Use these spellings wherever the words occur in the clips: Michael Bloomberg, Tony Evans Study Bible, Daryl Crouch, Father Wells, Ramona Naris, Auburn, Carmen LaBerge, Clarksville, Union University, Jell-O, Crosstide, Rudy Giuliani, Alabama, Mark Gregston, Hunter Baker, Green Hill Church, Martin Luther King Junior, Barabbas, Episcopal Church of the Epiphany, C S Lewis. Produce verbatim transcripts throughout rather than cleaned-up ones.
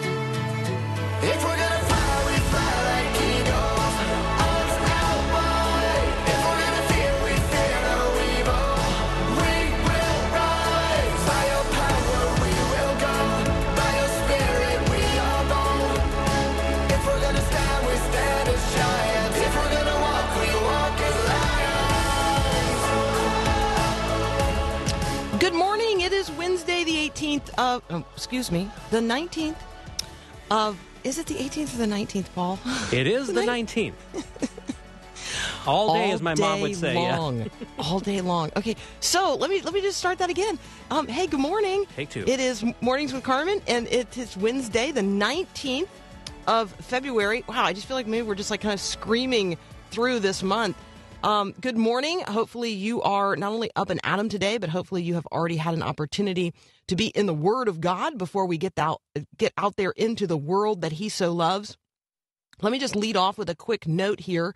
If we're gonna fly, we fly like eagles. Us out wide. If we're gonna fear, we fear no evil. We will rise. By Your power, we will go. By Your Spirit, we are bold. If we're gonna stand, we stand as giants. If we're gonna walk, we walk as lions. Good morning. It is Wednesday, the eighteenth of oh, excuse me, the nineteenth of. Is it the eighteenth or the nineteenth, Paul? It is the nineteenth. All day, all as my day mom would say. Long. Yeah. All day long. Okay, so let me let me just start that again. Um, hey, good morning. Take two. It is Mornings with Carmen, and it is Wednesday, the nineteenth of February. Wow, I just feel like maybe we're just like kind of screaming through this month. Um, good morning. Hopefully you are not only up and at 'em today, but hopefully you have already had an opportunity to be in the Word of God before we get out, get out there into the world that He so loves. Let me just lead off with a quick note here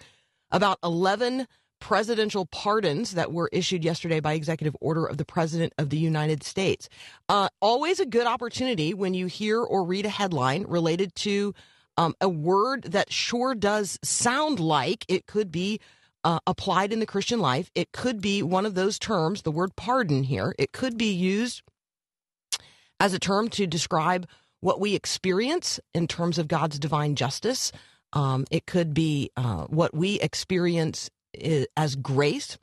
about eleven presidential pardons that were issued yesterday by executive order of the President of the United States. Uh, always a good opportunity when you hear or read a headline related to um, a word that sure does sound like it could be Uh, applied in the Christian life. It could be one of those terms, the word pardon here. It could be used as a term to describe what we experience in terms of God's divine justice. Um, it could be uh, what we experience is, as grace.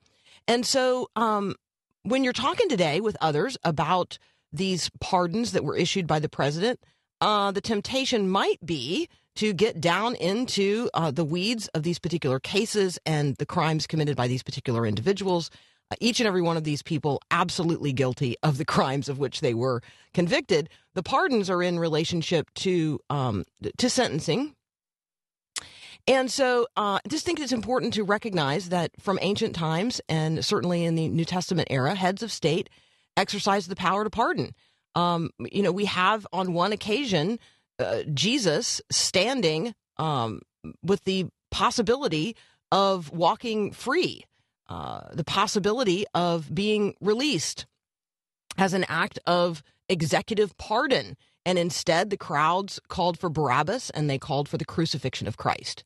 And so um, when you're talking today with others about these pardons that were issued by the president, uh, the temptation might be to get down into uh, the weeds of these particular cases and the crimes committed by these particular individuals. Uh, each and every one of these people absolutely guilty of the crimes of which they were convicted. The pardons are in relationship to um, to sentencing. And so uh, I just think it's important to recognize that from ancient times, and certainly in the New Testament era, heads of state exercised the power to pardon. Um, you know, we have on one occasion Uh, Jesus standing um, with the possibility of walking free, uh, the possibility of being released as an act of executive pardon. And instead, the crowds called for Barabbas and they called for the crucifixion of Christ.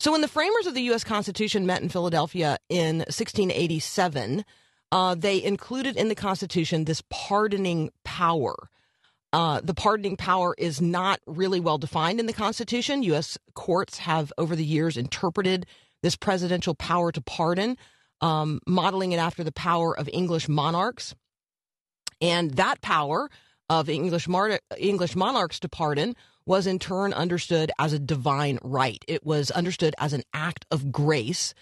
So when the framers of the U S Constitution met in Philadelphia in sixteen eighty-seven, uh, they included in the Constitution this pardoning power. Uh, the pardoning power is not really well defined in the Constitution. U S courts have over the years interpreted this presidential power to pardon, um, modeling it after the power of English monarchs. And that power of English, mar- English monarchs to pardon was in turn understood as a divine right. It was understood as an act of grace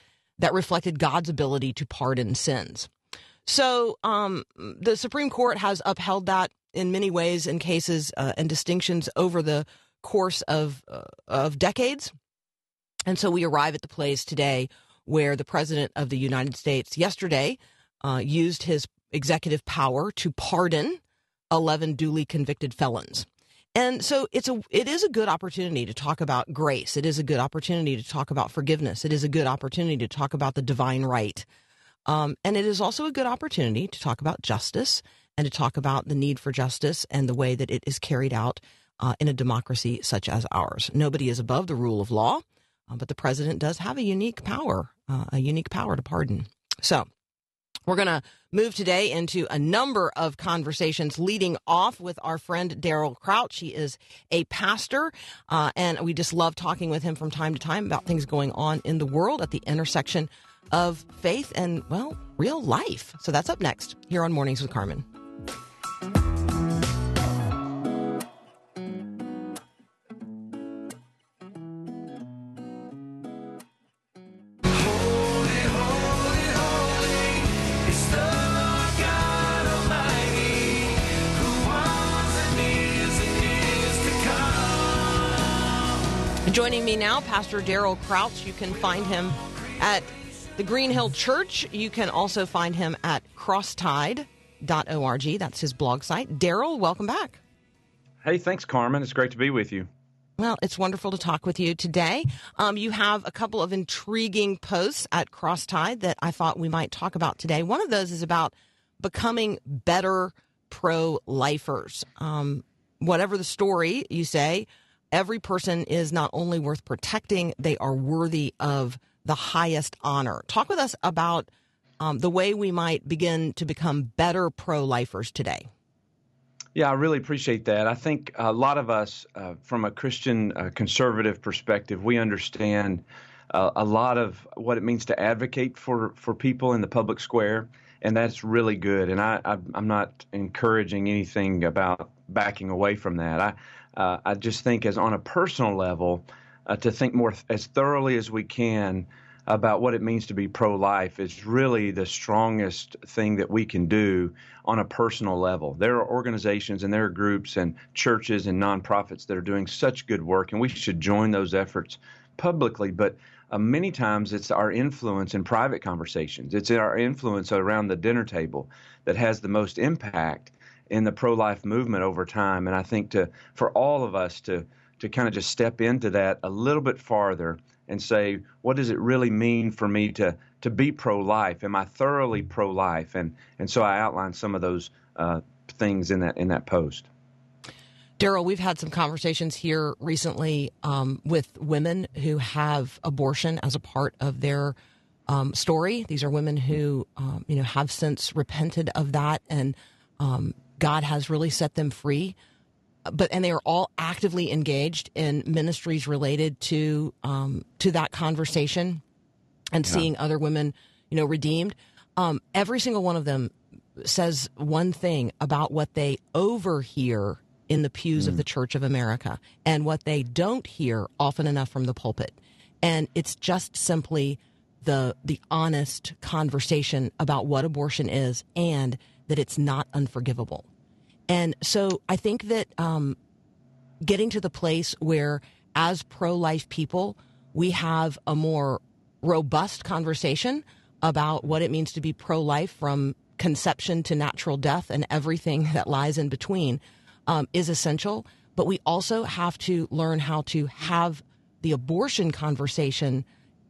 that reflected God's ability to pardon sins. So um, the Supreme Court has upheld that in many ways, in cases uh, and distinctions over the course of uh, of decades. And so we arrive at the place today where the President of the United States yesterday uh, used his executive power to pardon eleven duly convicted felons. And so it's a it is a good opportunity to talk about grace. It is a good opportunity to talk about forgiveness. It is a good opportunity to talk about the divine right. Um, and it is also a good opportunity to talk about justice and to talk about the need for justice and the way that it is carried out uh, in a democracy such as ours. Nobody is above the rule of law, uh, but the president does have a unique power, uh, a unique power to pardon. So we're going to move today into a number of conversations, leading off with our friend Daryl Crouch. He is a pastor, uh, and we just love talking with him from time to time about things going on in the world at the intersection of faith and, well, real life. So that's up next here on Mornings with Carmen. Joining me now, Pastor Daryl Crouch. You can find him at the Green Hill Church. You can also find him at crosstide dot org. That's his blog site. Daryl, welcome back. Hey, thanks, Carmen. It's great to be with you. Well, it's wonderful to talk with you today. Um, you have a couple of intriguing posts at Crosstide that I thought we might talk about today. One of those is about becoming better pro-lifers. Um, whatever the story, you say, every person is not only worth protecting, they are worthy of the highest honor. Talk with us about um, the way we might begin to become better pro-lifers today. Yeah, I really appreciate that. I think a lot of us, uh, from a Christian uh, conservative perspective, we understand uh, a lot of what it means to advocate for, for people in the public square, and that's really good. And I, I, I'm not encouraging anything about backing away from that. I, uh, I just think as on a personal level, uh, to think more th- as thoroughly as we can about what it means to be pro-life is really the strongest thing that we can do on a personal level. There are organizations and there are groups and churches and nonprofits that are doing such good work, and we should join those efforts publicly. But uh, many times it's our influence in private conversations. It's our influence around the dinner table that has the most impact in the pro-life movement over time. And I think to for all of us to to kind of just step into that a little bit farther and say, what does it really mean for me to to be pro-life? Am I thoroughly pro-life? And and so I outlined some of those uh, things in that in that post. Daryl, we've had some conversations here recently um, with women who have abortion as a part of their um, story. These are women who um, you know have since repented of that, and um, God has really set them free. But and they are all actively engaged in ministries related to um, to that conversation and yeah. seeing other women, you know, redeemed. Um, every single one of them says one thing about what they overhear in the pews mm. of the Church of America and what they don't hear often enough from the pulpit. And it's just simply the the honest conversation about what abortion is and that it's not unforgivable. And so I think that um, getting to the place where, as pro-life people, we have a more robust conversation about what it means to be pro-life from conception to natural death and everything that lies in between um, is essential. But we also have to learn how to have the abortion conversation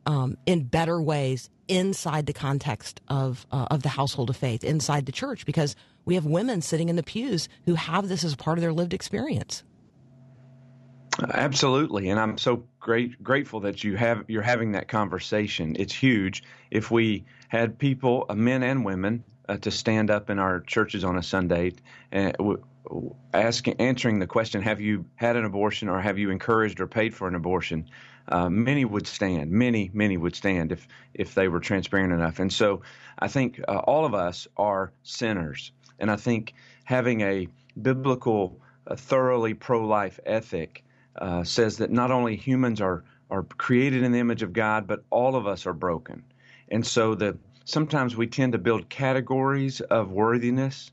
um, in better ways inside the context of uh, of the household of faith, inside the church, because we have women sitting in the pews who have this as part of their lived experience. Absolutely, and I'm so great grateful that you have you're having that conversation. It's huge. If we had people, uh, men and women, uh, to stand up in our churches on a Sunday, uh, asking answering the question, "Have you had an abortion, or have you encouraged or paid for an abortion?" Uh, many would stand. Many, many would stand if if they were transparent enough. And so, I think uh, all of us are sinners. And I think having a biblical, a thoroughly pro-life ethic uh, says that not only humans are are created in the image of God, but all of us are broken. And so the sometimes we tend to build categories of worthiness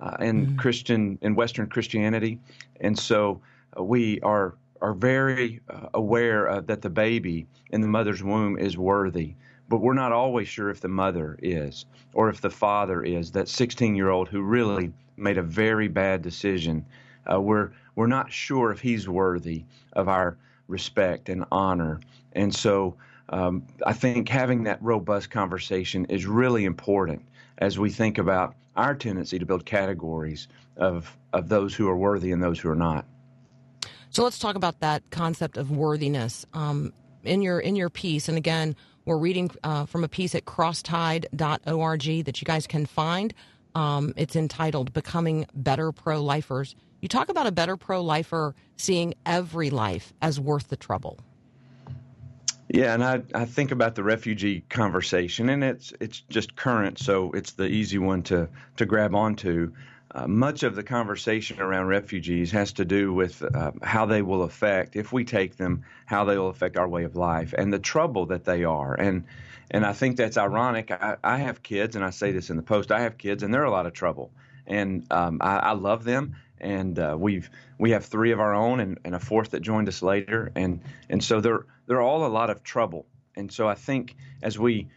uh, in mm-hmm. Christian in Western Christianity, and so we are are very uh, aware of that the baby in the mother's womb is worthy. But we're not always sure if the mother is or if the father is, that sixteen-year-old who really made a very bad decision. Uh, we're we're not sure if he's worthy of our respect and honor. And so um, I think having that robust conversation is really important as we think about our tendency to build categories of, of those who are worthy and those who are not. So let's talk about that concept of worthiness. Um, in your in your piece, and again, we're reading uh, from a piece at crosstide dot org that you guys can find. Um, it's entitled Becoming Better Pro-Lifers. You talk about a better pro-lifer seeing every life as worth the trouble. Yeah, and I, I think about the refugee conversation, and it's it's just current, so it's the easy one to, to grab onto. Uh, much of the conversation around refugees has to do with uh, how they will affect, if we take them, how they will affect our way of life and the trouble that they are. And and I think that's ironic. I, I have kids, and I say this in the post, I have kids, and they're a lot of trouble. And um, I, I love them, and uh, we've we have three of our own and, and a fourth that joined us later. And, and so they're, they're all a lot of trouble. And so I think as we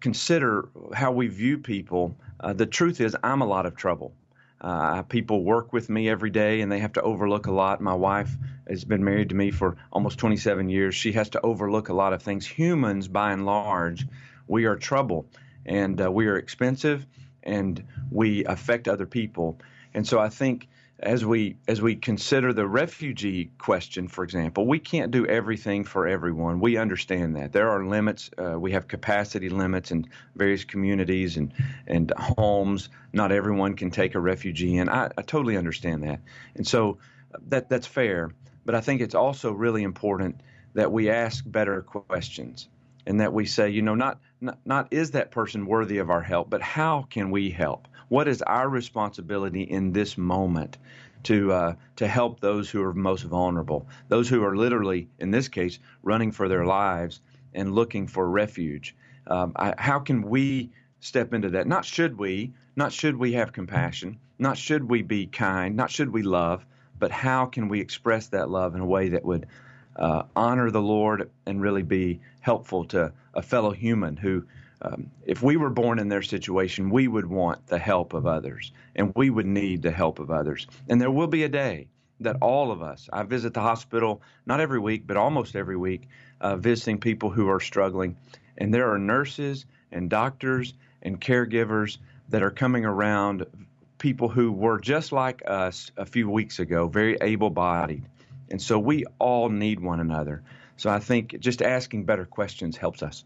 consider how we view people, uh, the truth is I'm a lot of trouble. Uh, people work with me every day, and they have to overlook a lot. My wife has been married to me for almost twenty-seven years. She has to overlook a lot of things. Humans, by and large, we are trouble, and uh, we are expensive, and we affect other people. And so I think as we as we consider the refugee question, for example, we can't do everything for everyone. We understand that. There are limits. Uh, we have capacity limits in various communities and, and homes. Not everyone can take a refugee in. I, I totally understand that. And so that that's fair. But I think it's also really important that we ask better questions and that we say, you know, not not, not is that person worthy of our help, but how can we help? What is our responsibility in this moment to uh, to help those who are most vulnerable, those who are literally, in this case, running for their lives and looking for refuge? Um, I, how can we step into that? Not should we, not should we have compassion, not should we be kind, not should we love, but how can we express that love in a way that would uh, honor the Lord and really be helpful to a fellow human who, Um, if we were born in their situation, we would want the help of others, and we would need the help of others. And there will be a day that all of us, I visit the hospital, not every week, but almost every week, uh, visiting people who are struggling. And there are nurses and doctors and caregivers that are coming around, people who were just like us a few weeks ago, very able-bodied. And so we all need one another. So I think just asking better questions helps us.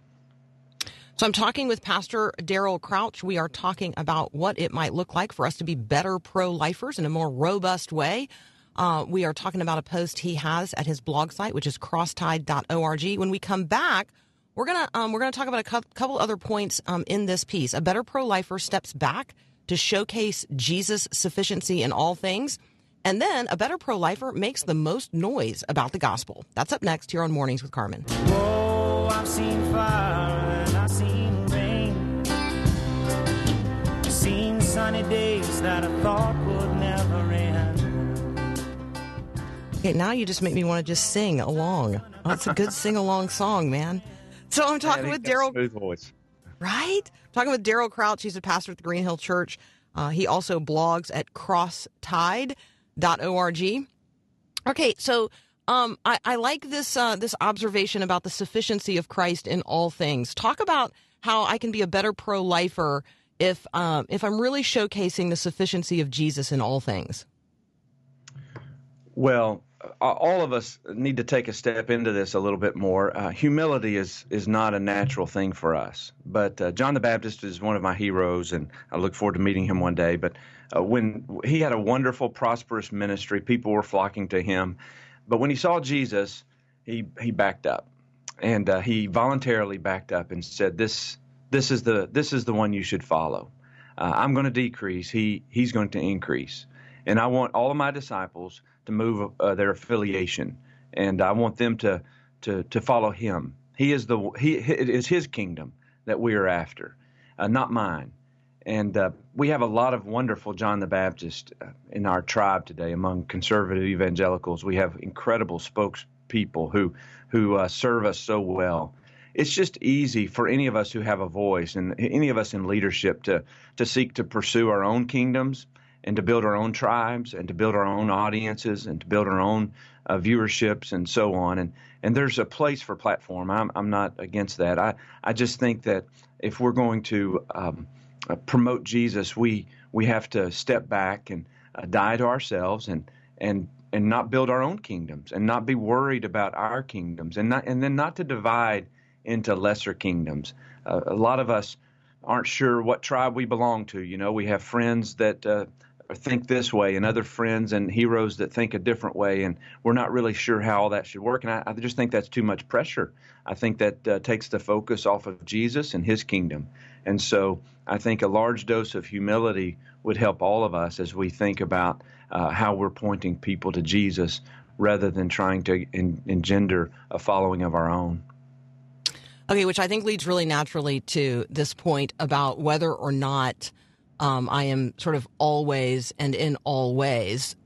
So I'm talking with Pastor Daryl Crouch. We are talking about what it might look like for us to be better pro-lifers in a more robust way. Uh, we are talking about a post he has at his blog site, which is crosstide dot org. When we come back, we're gonna um, we're gonna talk about a cu- couple other points um, in this piece. A better pro-lifer steps back to showcase Jesus' sufficiency in all things, and then a better pro-lifer makes the most noise about the gospel. That's up next here on Mornings with Carmen. Whoa, I've seen fire. Sunny days that I thought would never end. Okay, now you just make me want to just sing along. That's a good sing-along song, man. So I'm talking yeah, with Daryl. Smooth voice. Right? I'm talking with Daryl Crouch. He's a pastor at the Green Hill Church. Uh, he also blogs at crosstide dot org. Okay, so um, I, I like this uh, this observation about the sufficiency of Christ in all things. Talk about how I can be a better pro-lifer if um, if I'm really showcasing the sufficiency of Jesus in all things? Well, all of us need to take a step into this a little bit more. Uh, humility is is not a natural thing for us. But uh, John the Baptist is one of my heroes, and I look forward to meeting him one day. But uh, when he had a wonderful, prosperous ministry, people were flocking to him. But when he saw Jesus, he, he backed up. And uh, he voluntarily backed up and said, this This is the this is the one you should follow. Uh, I'm going to decrease. He he's going to increase. And I want all of my disciples to move uh, their affiliation, and I want them to to to follow him. He is the he it is his kingdom that we are after, uh, not mine. And uh, we have a lot of wonderful John the Baptist in our tribe today among conservative evangelicals. We have incredible spokespeople who who uh, serve us so well. It's just easy for any of us who have a voice and any of us in leadership to to seek to pursue our own kingdoms and to build our own tribes and to build our own audiences and to build our own uh, viewerships and so on. And and there's a place for platform. I'm I'm not against that. I, I just think that if we're going to um, uh, promote Jesus, we we have to step back and uh, die to ourselves and and. and not build our own kingdoms and not be worried about our kingdoms and not and then not to divide into lesser kingdoms. Uh, a lot of us aren't sure what tribe we belong to. You know, we have friends that uh, think this way and other friends and heroes that think a different way, and we're not really sure how all that should work. And I, I just think that's too much pressure. I think that uh, takes the focus off of Jesus and his kingdom. And so I think a large dose of humility would help all of us as we think about uh, how we're pointing people to Jesus rather than trying to en- engender a following of our own. Okay, which I think leads really naturally to this point about whether or not um, I am sort of always and in all ways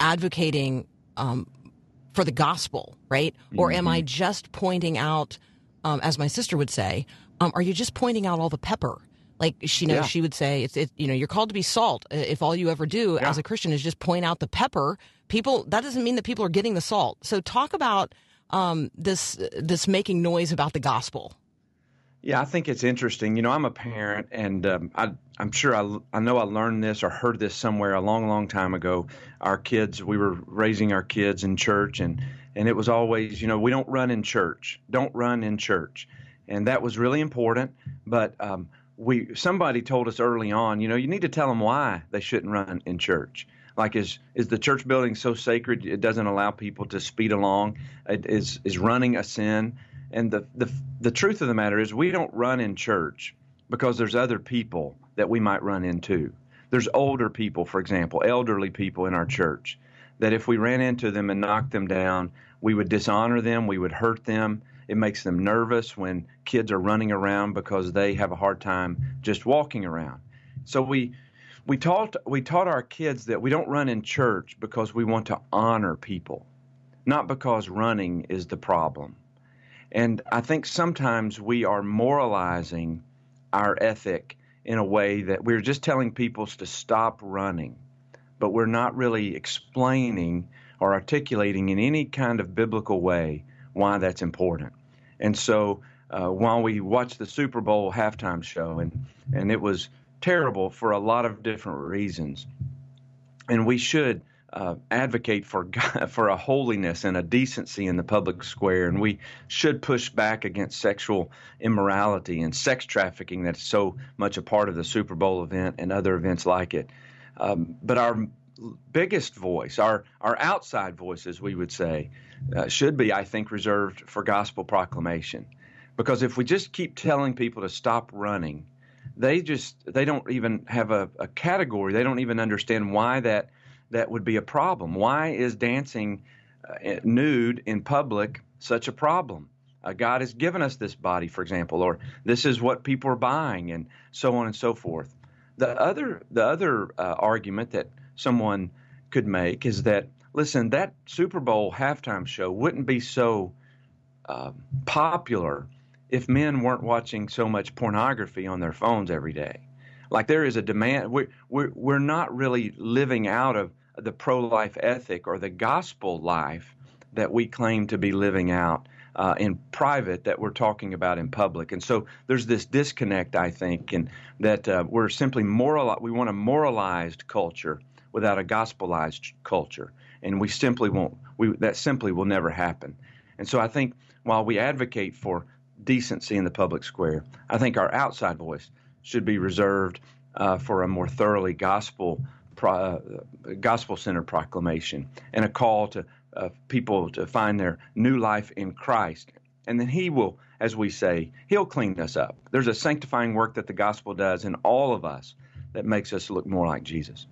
advocating um, for the gospel, right? Mm-hmm. Or am I just pointing out, um, as my sister would say, um, are you just pointing out all the pepper? Like, she knows, yeah. she would say, it's it, you know, you're called to be salt. If all you ever do yeah. as a Christian is just point out the pepper, people, that doesn't mean that people are getting the salt. So talk about um, this, this making noise about the gospel. Yeah, I think it's interesting. You know, I'm a parent, and um, I, I'm sure I, I know I learned this or heard this somewhere a long, long time ago. Our kids, we were raising our kids in church, and, and it was always, you know, we don't run in church. Don't run in church. And that was really important. But um, we somebody told us early on, you know, you need to tell them why they shouldn't run in church. Like, is is the church building so sacred it doesn't allow people to speed along? It is, is running a sin? And the, the the truth of the matter is we don't run in church because there's other people that we might run into. There's older people, for example, elderly people in our church, that if we ran into them and knocked them down, we would dishonor them, we would hurt them. It makes them nervous when kids are running around because they have a hard time just walking around. So we we taught we taught our kids that we don't run in church because we want to honor people, not because running is the problem. And I think sometimes we are moralizing our ethic in a way that we're just telling people to stop running, but we're not really explaining or articulating in any kind of biblical way why that's important. And so uh, while we watched the Super Bowl halftime show, and, and it was terrible for a lot of different reasons, and we should Uh, advocate for God, for a holiness and a decency in the public square, and we should push back against sexual immorality and sex trafficking that's so much a part of the Super Bowl event and other events like it. Um, but our biggest voice, our, our outside voices, we would say, uh, should be, I think, reserved for gospel proclamation. Because if we just keep telling people to stop running, they just they don't even have a, a category. They don't even understand why that That would be a problem. Why is dancing uh, nude in public such a problem? Uh, God has given us this body, for example, or this is what people are buying, and so on and so forth. The other, the other uh, argument that someone could make is that, listen, that Super Bowl halftime show wouldn't be so uh, popular if men weren't watching so much pornography on their phones every day. Like, there is a demand. We're, we're, we're not really living out of the pro-life ethic or the gospel life that we claim to be living out uh, in private that we're talking about in public. And so there's this disconnect, I think, and that uh, we're simply moral. We want a moralized culture without a gospelized culture. And we simply won't. We, that simply will never happen. And so I think while we advocate for decency in the public square, I think our outside voice should be reserved uh, for a more thoroughly gospel pro- uh, gospel-centered proclamation and a call to uh, people to find their new life in Christ. And then he will, as we say, he'll clean us up. There's a sanctifying work that the gospel does in all of us that makes us look more like Jesus.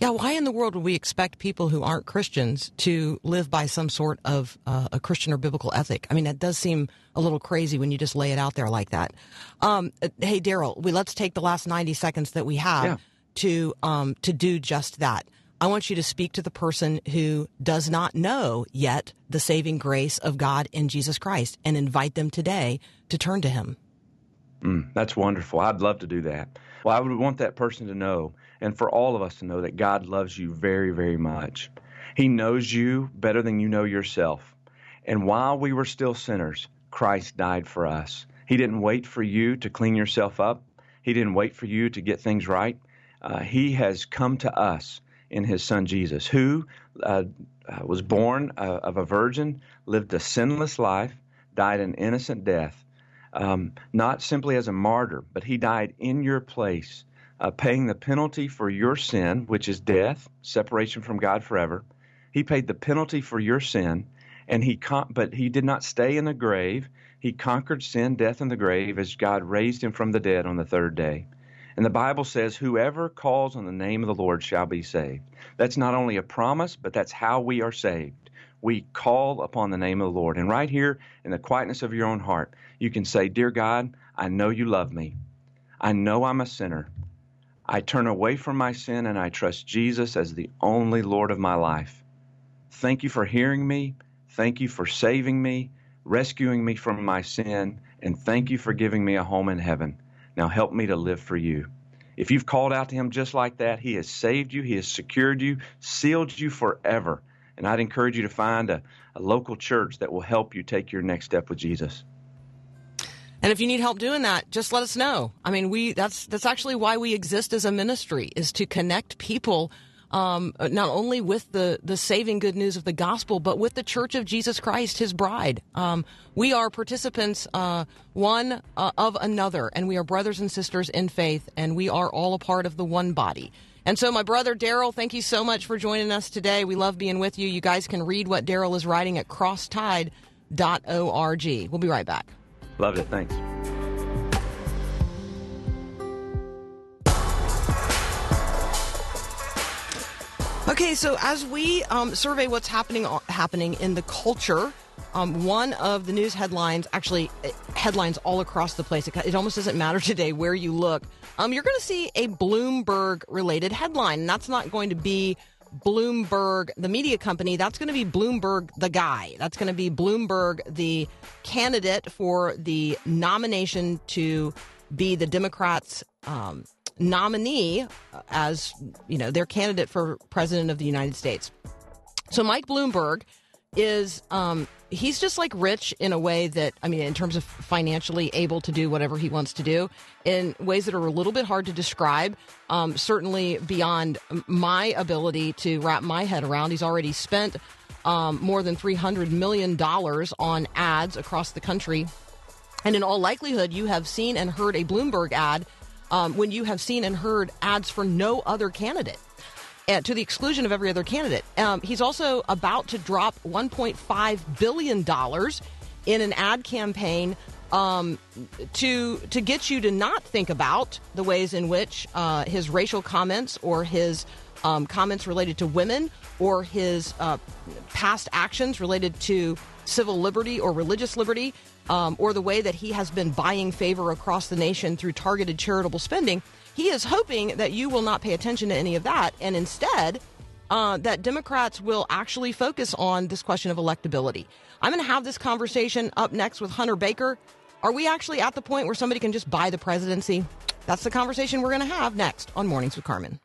Yeah, why in the world would we expect people who aren't Christians to live by some sort of uh, a Christian or biblical ethic? I mean, that does seem a little crazy when you just lay it out there like that. Um, hey, Daryl, we let's take the last ninety seconds that we have yeah. to um, to do just that. I want you to speak to the person who does not know yet the saving grace of God in Jesus Christ and invite them today to turn to him. Mm, that's wonderful. I'd love to do that. Well, I would want that person to know, and for all of us to know, that God loves you very, very much. He knows you better than you know yourself. And while we were still sinners, Christ died for us. He didn't wait for you to clean yourself up. He didn't wait for you to get things right. Uh, he has come to us in his son Jesus, who uh, was born uh, of a virgin, lived a sinless life, died an innocent death, um, not simply as a martyr, but he died in your place, Uh, paying the penalty for your sin, which is death, separation from God forever. He paid the penalty for your sin, and he con- but he did not stay in the grave. He conquered sin, death, and the grave as God raised him from the dead on the third day. And the Bible says, whoever calls on the name of the Lord shall be saved. That's not only a promise, but that's how we are saved. We call upon the name of the Lord. And right here in the quietness of your own heart, you can say, Dear God, I know you love me. I know I'm a sinner. I turn away from my sin and I trust Jesus as the only Lord of my life. Thank you for hearing me. Thank you for saving me, rescuing me from my sin, and thank you for giving me a home in heaven. Now help me to live for you. If you've called out to him just like that, he has saved you, he has secured you, sealed you forever. And I'd encourage you to find a, a local church that will help you take your next step with Jesus. And if you need help doing that, just let us know. I mean, we that's that's actually why we exist as a ministry, is to connect people um, not only with the, the saving good news of the gospel, but with the Church of Jesus Christ, his bride. Um, we are participants uh, one uh, of another, and we are brothers and sisters in faith, and we are all a part of the one body. And so my brother, Daryl, thank you so much for joining us today. We love being with you. You guys can read what Daryl is writing at crosstide dot org. We'll be right back. Love it. Thanks. Okay, so as we um, survey what's happening happening in the culture, um, one of the news headlines, actually headlines all across the place, it, it almost doesn't matter today where you look, um, you're going to see a Bloomberg-related headline. And that's not going to be Bloomberg, the media company. That's going to be Bloomberg, the guy. That's going to be Bloomberg, the candidate for the nomination to be the Democrats' um, nominee as, you know, their candidate for president of the United States. So Mike Bloomberg is um, he's just like rich in a way that, I mean, in terms of financially able to do whatever he wants to do in ways that are a little bit hard to describe, um, certainly beyond my ability to wrap my head around. He's already spent um, more than three hundred million dollars on ads across the country. And in all likelihood, you have seen and heard a Bloomberg ad Um, when you have seen and heard ads for no other candidate, uh, to the exclusion of every other candidate. Um, he's also about to drop one point five billion dollars in an ad campaign um, to to get you to not think about the ways in which uh, his racial comments or his um, comments related to women or his uh, past actions related to civil liberty or religious liberty, Um, or the way that he has been buying favor across the nation through targeted charitable spending. He is hoping that you will not pay attention to any of that, and instead uh, that Democrats will actually focus on this question of electability. I'm going to have this conversation up next with Hunter Baker. Are we actually at the point where somebody can just buy the presidency? That's the conversation we're going to have next on Mornings with Carmen.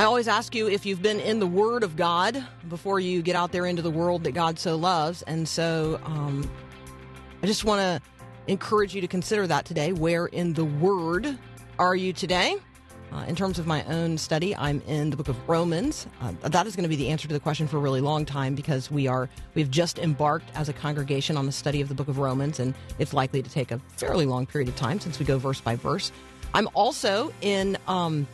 I always ask you if you've been in the Word of God before you get out there into the world that God so loves. And so um, I just want to encourage you to consider that today. Where in the Word are you today? Uh, in terms of my own study, I'm in the book of Romans. Uh, that is going to be the answer to the question for a really long time, because we are we've just embarked as a congregation on the study of the book of Romans, and it's likely to take a fairly long period of time since we go verse by verse. I'm also in... Um,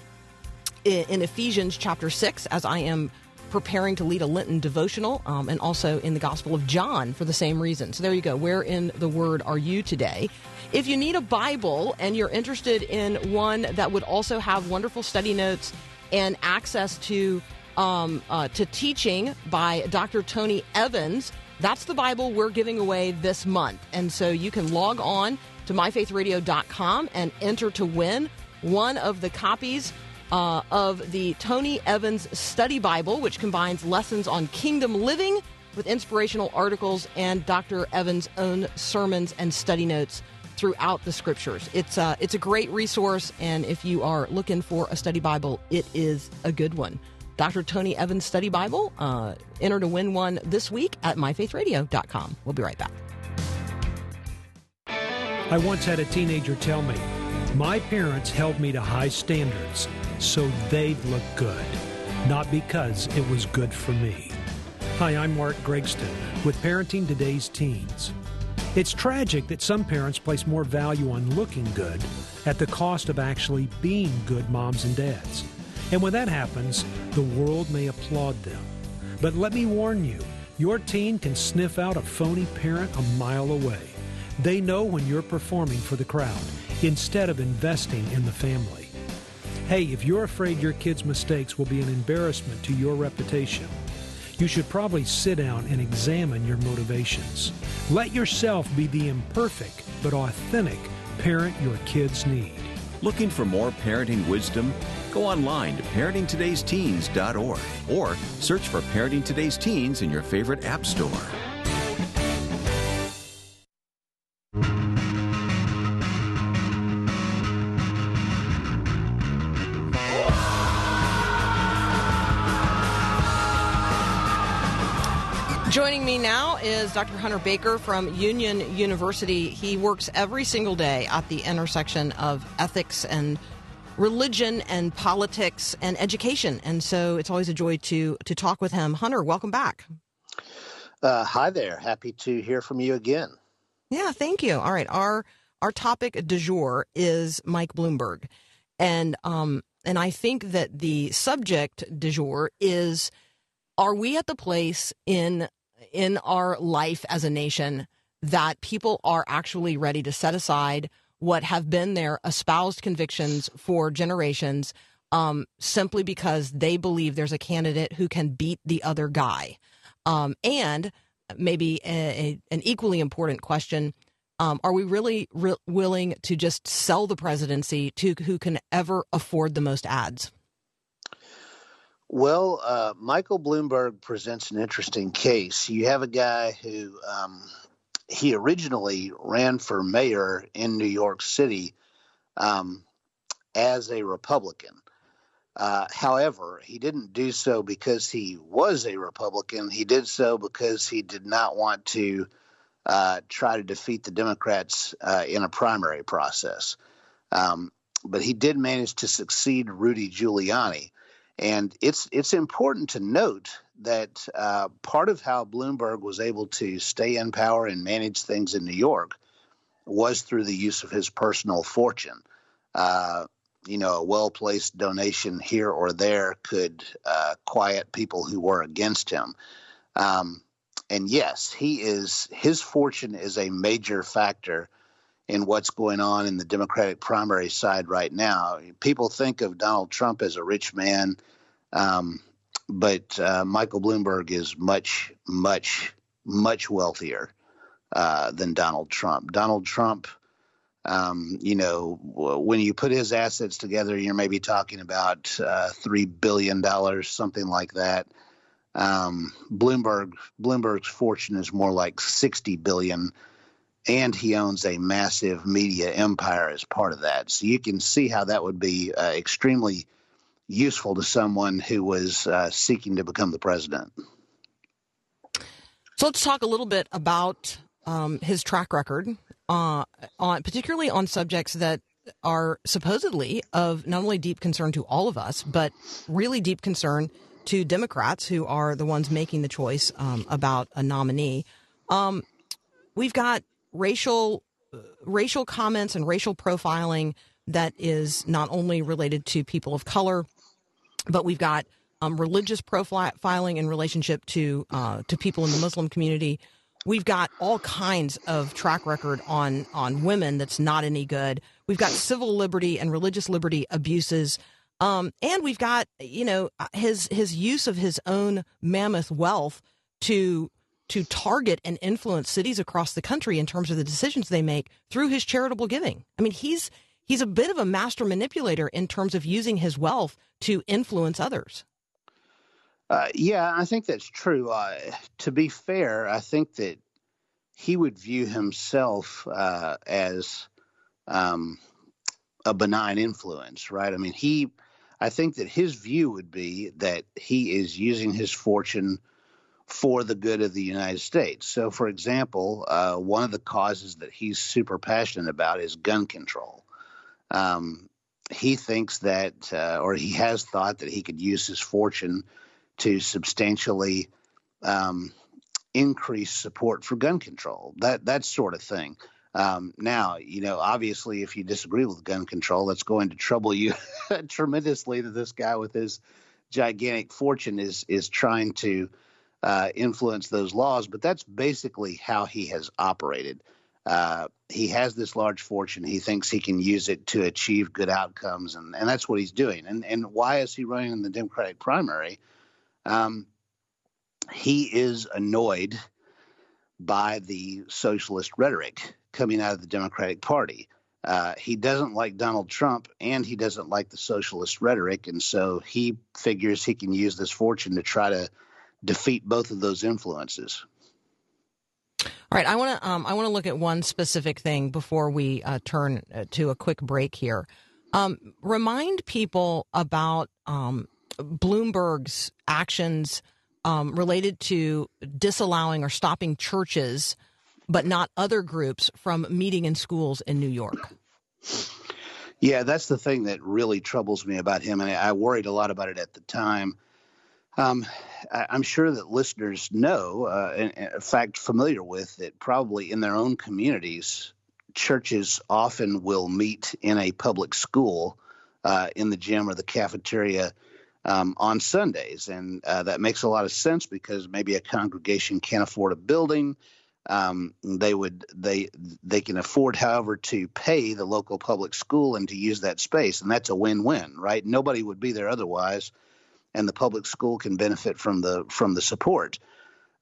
in Ephesians chapter six, as I am preparing to lead a Lenten devotional, um, and also in the Gospel of John for the same reason. So there you go. Where in the Word are you today? If you need a Bible and you're interested in one that would also have wonderful study notes and access to um, uh, to teaching by Doctor Tony Evans, that's the Bible we're giving away this month. And so you can log on to my faith radio dot com and enter to win one of the copies Uh, of the Tony Evans Study Bible, which combines lessons on kingdom living with inspirational articles and Doctor Evans' own sermons and study notes throughout the scriptures. It's uh, it's a great resource, and if you are looking for a study Bible, it is a good one. Doctor Tony Evans Study Bible. Uh, enter to win one this week at my faith radio dot com. We'll be right back. I once had a teenager tell me, "My parents held me to high standards so they'd look good, not because it was good for me." Hi, I'm Mark Gregston with Parenting Today's Teens. It's tragic that some parents place more value on looking good at the cost of actually being good moms and dads. And when that happens, the world may applaud them. But let me warn you, your teen can sniff out a phony parent a mile away. They know when you're performing for the crowd instead of investing in the family. Hey, if you're afraid your kids' mistakes will be an embarrassment to your reputation, you should probably sit down and examine your motivations. Let yourself be the imperfect but authentic parent your kids need. Looking for more parenting wisdom? Go online to parenting todays teens dot org or search for Parenting Today's Teens in your favorite app store. Joining me now is Doctor Hunter Baker from Union University. He works every single day at the intersection of ethics and religion and politics and education. And so it's always a joy to to talk with him. Hunter, welcome back. Uh, hi there. Happy to hear from you again. Yeah, thank you. All right. Our our topic du jour is Mike Bloomberg. And, um, and I think that the subject du jour is, are we at the place in in our life as a nation that people are actually ready to set aside what have been their espoused convictions for generations um, simply because they believe there's a candidate who can beat the other guy? Um, and maybe a, a, an equally important question, um, are we really re- willing to just sell the presidency to who can ever afford the most ads? Well, uh, Michael Bloomberg presents an interesting case. You have a guy who um, he originally ran for mayor in New York City um, as a Republican. Uh, however, he didn't do so because he was a Republican. He did so because he did not want to uh, try to defeat the Democrats uh, in a primary process. Um, but he did manage to succeed Rudy Giuliani. And it's it's important to note that uh, part of how Bloomberg was able to stay in power and manage things in New York was through the use of his personal fortune. Uh, you know, a well-placed donation here or there could uh, quiet people who were against him. Um, and yes, he is his fortune is a major factor in what's going on in the Democratic primary side right now. People think of Donald Trump as a rich man, um, but uh, Michael Bloomberg is much, much, much wealthier uh, than Donald Trump. Donald Trump, um, you know, when you put his assets together, you're maybe talking about uh, three billion dollars, something like that. Um, Bloomberg, Bloomberg's fortune is more like sixty billion dollars. And he owns a massive media empire as part of that. So you can see how that would be uh, extremely useful to someone who was uh, seeking to become the president. So let's talk a little bit about um, his track record, uh, on, particularly on subjects that are supposedly of not only deep concern to all of us, but really deep concern to Democrats who are the ones making the choice um, about a nominee. Um, we've got racial racial comments and racial profiling that is not only related to people of color, but we've got um, religious profiling in relationship to uh, to people in the Muslim community. We've got all kinds of track record on on women that's not any good. We've got civil liberty and religious liberty abuses. Um, and we've got, you know, his his use of his own mammoth wealth to to target and influence cities across the country in terms of the decisions they make through his charitable giving. I mean, he's he's a bit of a master manipulator in terms of using his wealth to influence others. Uh, yeah, I think that's true. Uh, to be fair, I think that he would view himself uh, as um, a benign influence, right? I mean, he I think that his view would be that he is using his fortune for the good of the United States. So, for example, uh, one of the causes that he's super passionate about is gun control. Um, he thinks that, uh, or he has thought that he could use his fortune to substantially um, increase support for gun control, that that sort of thing. Um, now, you know, obviously, if you disagree with gun control, that's going to trouble you tremendously that this guy with his gigantic fortune is is trying to Uh, influence those laws, but that's basically how he has operated. Uh, he has this large fortune. He thinks he can use it to achieve good outcomes, and, and that's what he's doing. And and why is he running in the Democratic primary? Um, he is annoyed by the socialist rhetoric coming out of the Democratic Party. Uh, he doesn't like Donald Trump, and he doesn't like the socialist rhetoric, and so he figures he can use this fortune to try to defeat both of those influences. All right, I want to um, I want to look at one specific thing before we uh, turn to a quick break here. Um, remind people about um, Bloomberg's actions um, related to disallowing or stopping churches, but not other groups, from meeting in schools in New York. Yeah, that's the thing that really troubles me about him, and I worried a lot about it at the time. Um, I, I'm sure that listeners know, uh, and, and in fact familiar with, that probably in their own communities, churches often will meet in a public school, uh, in the gym or the cafeteria, um, on Sundays. And uh, that makes a lot of sense because maybe a congregation can't afford a building. Um, they would they they can afford, however, to pay the local public school and to use that space. And that's a win-win, right? Nobody would be there otherwise, and the public school can benefit from the from the support.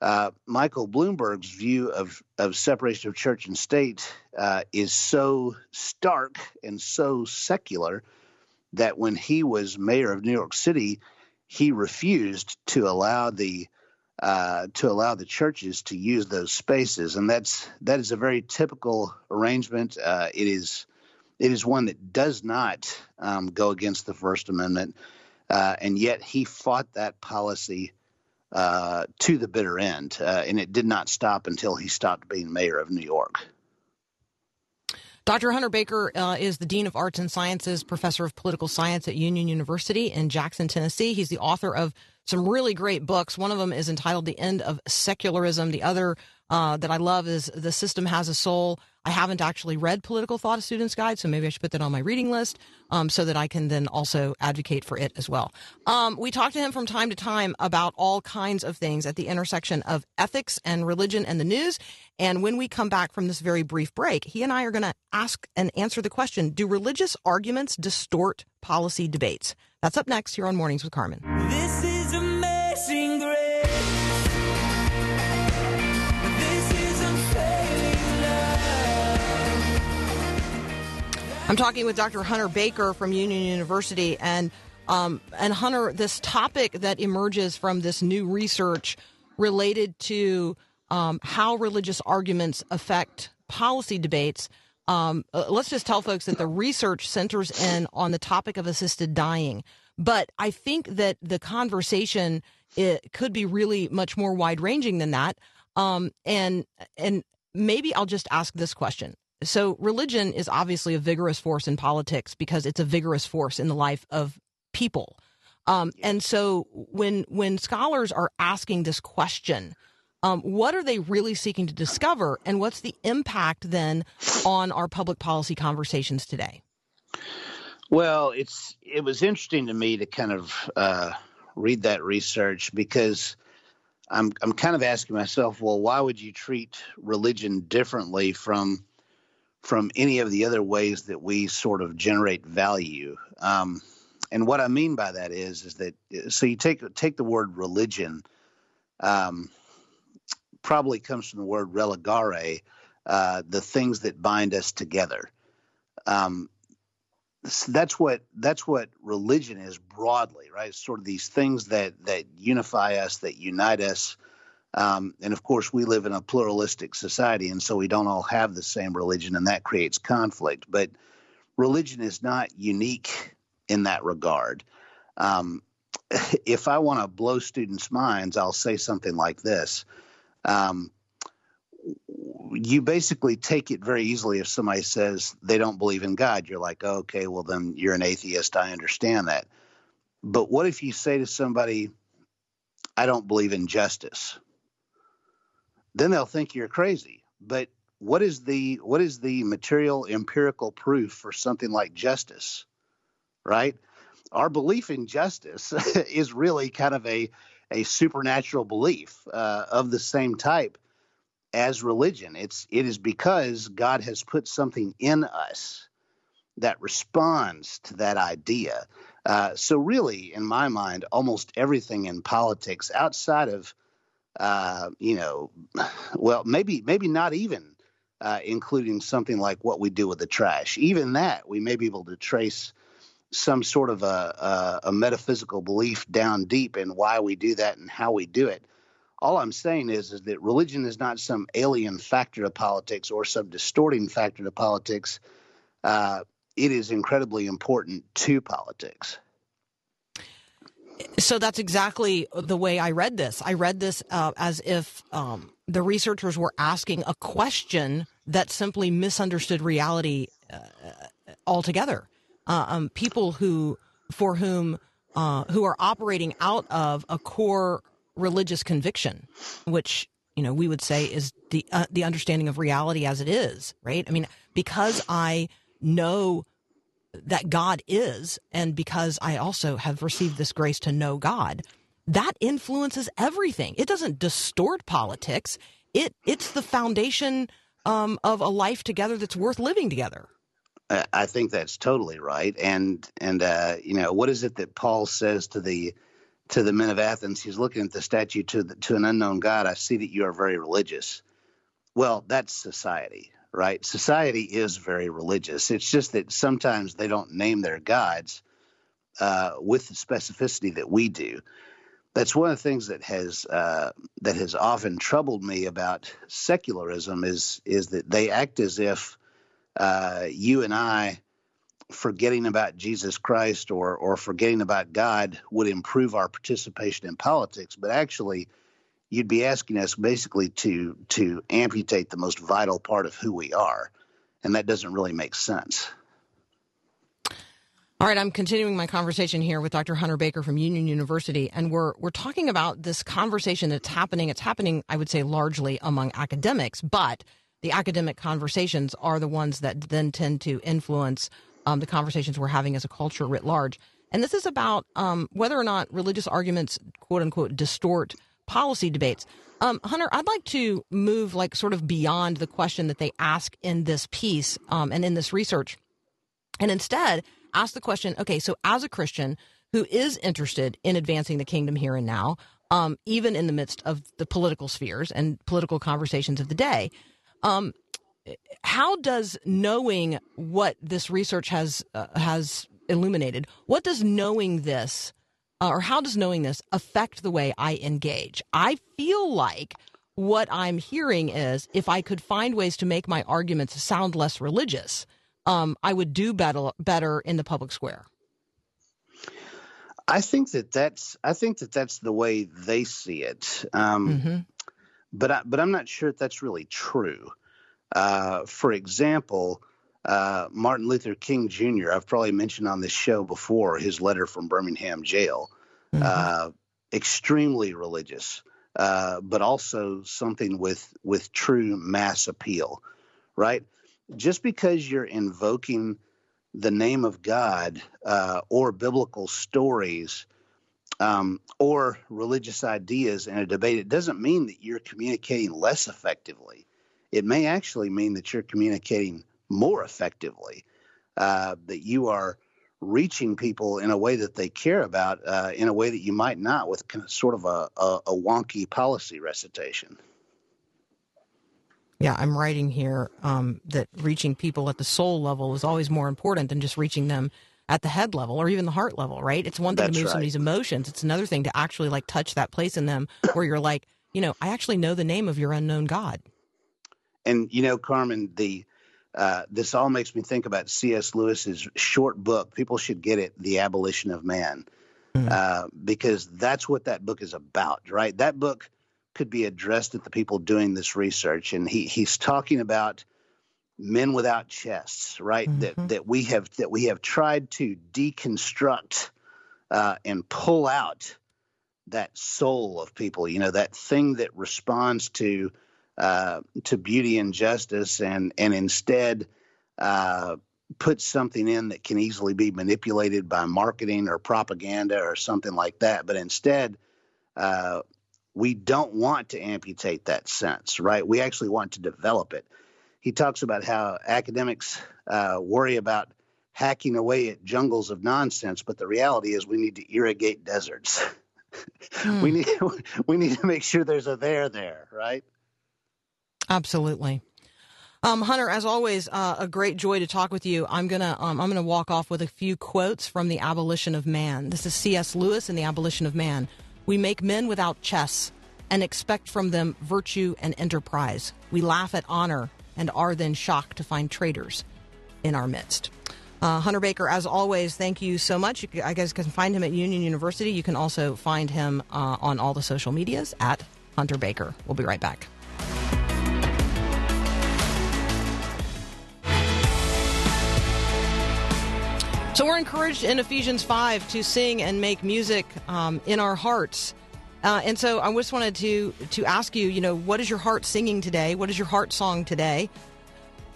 Uh, Michael Bloomberg's view of, of separation of church and state uh, is so stark and so secular that when he was mayor of New York City, he refused to allow the uh, to allow the churches to use those spaces, and that's that is a very typical arrangement. Uh, it is it is one that does not um, go against the First Amendment. Uh, and yet he fought that policy uh, to the bitter end, uh, and it did not stop until he stopped being mayor of New York. Doctor Hunter Baker uh, is the Dean of Arts and Sciences, Professor of Political Science at Union University in Jackson, Tennessee. He's the author of some really great books. One of them is entitled The End of Secularism. The other uh, that I love is The System Has a Soul. I haven't actually read Political Thought, A Student's Guide, so maybe I should put that on my reading list um, so that I can then also advocate for it as well. Um, we talk to him from time to time about all kinds of things at the intersection of ethics and religion and the news. And when we come back from this very brief break, he and I are going to ask and answer the question, do religious arguments distort policy debates? That's up next here on Mornings with Carmen. This is Amazing Grace. I'm talking with Doctor Hunter Baker from Union University, and um, and Hunter, this topic that emerges from this new research related to um, how religious arguments affect policy debates. Um, let's just tell folks that the research centers in on the topic of assisted dying, but I think that the conversation it could be really much more wide-ranging than that. Um, and and maybe I'll just ask this question. So religion is obviously a vigorous force in politics because it's a vigorous force in the life of people. Um, and so when when scholars are asking this question, um, what are they really seeking to discover? And what's the impact then on our public policy conversations today? Well, it's it was interesting to me to kind of uh, read that research because I'm I'm kind of asking myself, well, why would you treat religion differently from from any of the other ways that we sort of generate value. Um, and what I mean by that is, is that, so you take, take the word religion, um, probably comes from the word religare, uh, the things that bind us together. Um, so that's what, that's what religion is broadly, right? Sort of these things that, that unify us, that unite us. Um, and, of course, we live in a pluralistic society, and so we don't all have the same religion, and that creates conflict. But religion is not unique in that regard. Um, if I want to blow students' minds, I'll say something like this. Um, you basically take it very easily if somebody says they don't believe in God. You're like, oh, okay, well, then you're an atheist. I understand that. But what if you say to somebody, I don't believe in justice? Then they'll think you're crazy. But what is the what is the material empirical proof for something like justice, right? Our belief in justice is really kind of a, a supernatural belief uh, of the same type as religion. It's it is because God has put something in us that responds to that idea. Uh, so really, in my mind, almost everything in politics outside of Uh, you know, well, maybe maybe not even uh, including something like what we do with the trash. Even that, we may be able to trace some sort of a, a, a metaphysical belief down deep in why we do that and how we do it. All I'm saying is, is that religion is not some alien factor to politics or some distorting factor to politics. Uh, it is incredibly important to politics. So that's exactly the way I read this. I read this uh, as if um, the researchers were asking a question that simply misunderstood reality uh, altogether. Uh, um, people who, for whom, uh, who are operating out of a core religious conviction, which, you know, we would say is the uh, the understanding of reality as it is, right? I mean, because I know that God is, and because I also have received this grace to know God, that influences everything. It doesn't distort politics. It it's the foundation um, of a life together that's worth living together. I think that's totally right. And, and uh, you know, what is it that Paul says to the to the men of Athens? He's looking at the statue to the, to an unknown God. I see that you are very religious. Well, that's society, right? Society is very religious. It's just that sometimes they don't name their gods uh, with the specificity that we do. That's one of the things that has uh, that has often troubled me about secularism is is that they act as if Uh, you and I forgetting about Jesus Christ or or forgetting about God would improve our participation in politics, but actually you'd be asking us basically to to amputate the most vital part of who we are, and that doesn't really make sense. All right, I'm continuing my conversation here with Doctor Hunter Baker from Union University, and we're we're talking about this conversation that's happening. It's happening, I would say, largely among academics, but the academic conversations are the ones that then tend to influence um, the conversations we're having as a culture writ large. And this is about um, whether or not religious arguments, quote unquote, distort policy debates. Um, Hunter, I'd like to move like sort of beyond the question that they ask in this piece um, and in this research, and instead ask the question, OK, so as a Christian who is interested in advancing the kingdom here and now, um, even in the midst of the political spheres and political conversations of the day, Um, how does knowing what this research has uh, has illuminated, what does knowing this uh, or how does knowing this affect the way I engage? I feel like what I'm hearing is if I could find ways to make my arguments sound less religious, um, I would do better, better in the public square. I think that that's I think that that's the way they see it. Um, mm-hmm. But, I, but I'm not sure if that's really true. Uh, for example, uh, Martin Luther King Junior, I've probably mentioned on this show before, his letter from Birmingham jail, mm-hmm. uh, extremely religious, uh, but also something with, with true mass appeal, right? Just because you're invoking the name of God uh, or biblical stories Um, or religious ideas in a debate, it doesn't mean that you're communicating less effectively. It may actually mean that you're communicating more effectively, uh, that you are reaching people in a way that they care about, uh, in a way that you might not with kind of sort of a, a, a wonky policy recitation. Yeah, I'm writing here um, that reaching people at the soul level is always more important than just reaching them at the head level or even the heart level, right? It's one thing That's to move right. somebody's emotions. It's another thing to actually like touch that place in them where you're like, you know, I actually know the name of your unknown God. And, you know, Carmen, the uh, this all makes me think about C S Lewis's short book. People should get it, The Abolition of Man, mm-hmm. uh, because that's what that book is about, right? That book could be addressed at the people doing this research. And he he's talking about men without chests, right? Mm-hmm. That that we have that we have tried to deconstruct uh, and pull out that soul of people. You know, that thing that responds to uh, to beauty and justice, and and instead uh, put something in that can easily be manipulated by marketing or propaganda or something like that. But instead, uh, we don't want to amputate that sense, right? We actually want to develop it. He talks about how academics uh, worry about hacking away at jungles of nonsense, but the reality is we need to irrigate deserts. mm. We need we need to make sure there's a there there, right? Absolutely. Um, Hunter, as always, uh, a great joy to talk with you. I'm gonna um, I'm gonna walk off with a few quotes from The Abolition of Man. This is C S Lewis in The Abolition of Man. We make men without chess and expect from them virtue and enterprise. We laugh at honor and are then shocked to find traitors in our midst. Uh, Hunter Baker, as always, thank you so much. You, I guess you can find him at Union University. You can also find him uh, on all the social medias at Hunter Baker. We'll be right back. So we're encouraged in Ephesians five to sing and make music um, in our hearts. Uh, and so I just wanted to to ask you, you know, what is your heart singing today? What is your heart song today?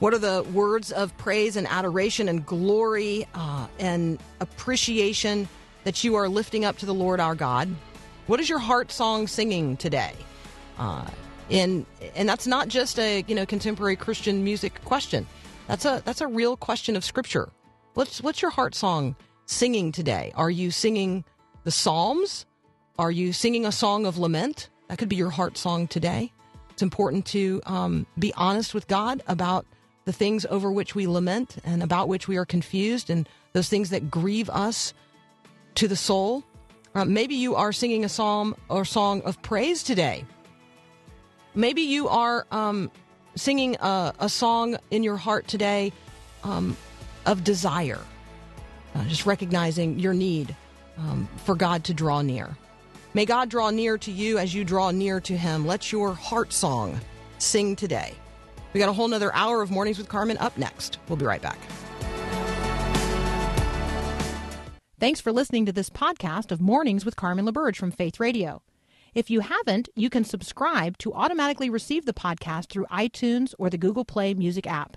What are the words of praise and adoration and glory uh, and appreciation that you are lifting up to the Lord our God? What is your heart song singing today? Uh, and and that's not just a, you know, contemporary Christian music question. That's a that's a real question of Scripture. What's what's your heart song singing today? Are you singing the Psalms? Are you singing a song of lament? That could be your heart song today. It's important to um, be honest with God about the things over which we lament and about which we are confused and those things that grieve us to the soul. Uh, maybe you are singing a psalm or song of praise today. Maybe you are um, singing a, a song in your heart today um, of desire, uh, just recognizing your need um, for God to draw near. May God draw near to you as you draw near to him. Let your heart song sing today. We got a whole nother hour of Mornings with Carmen up next. We'll be right back. Thanks for listening to this podcast of Mornings with Carmen LaBerge from Faith Radio. If you haven't, you can subscribe to automatically receive the podcast through iTunes or the Google Play Music app.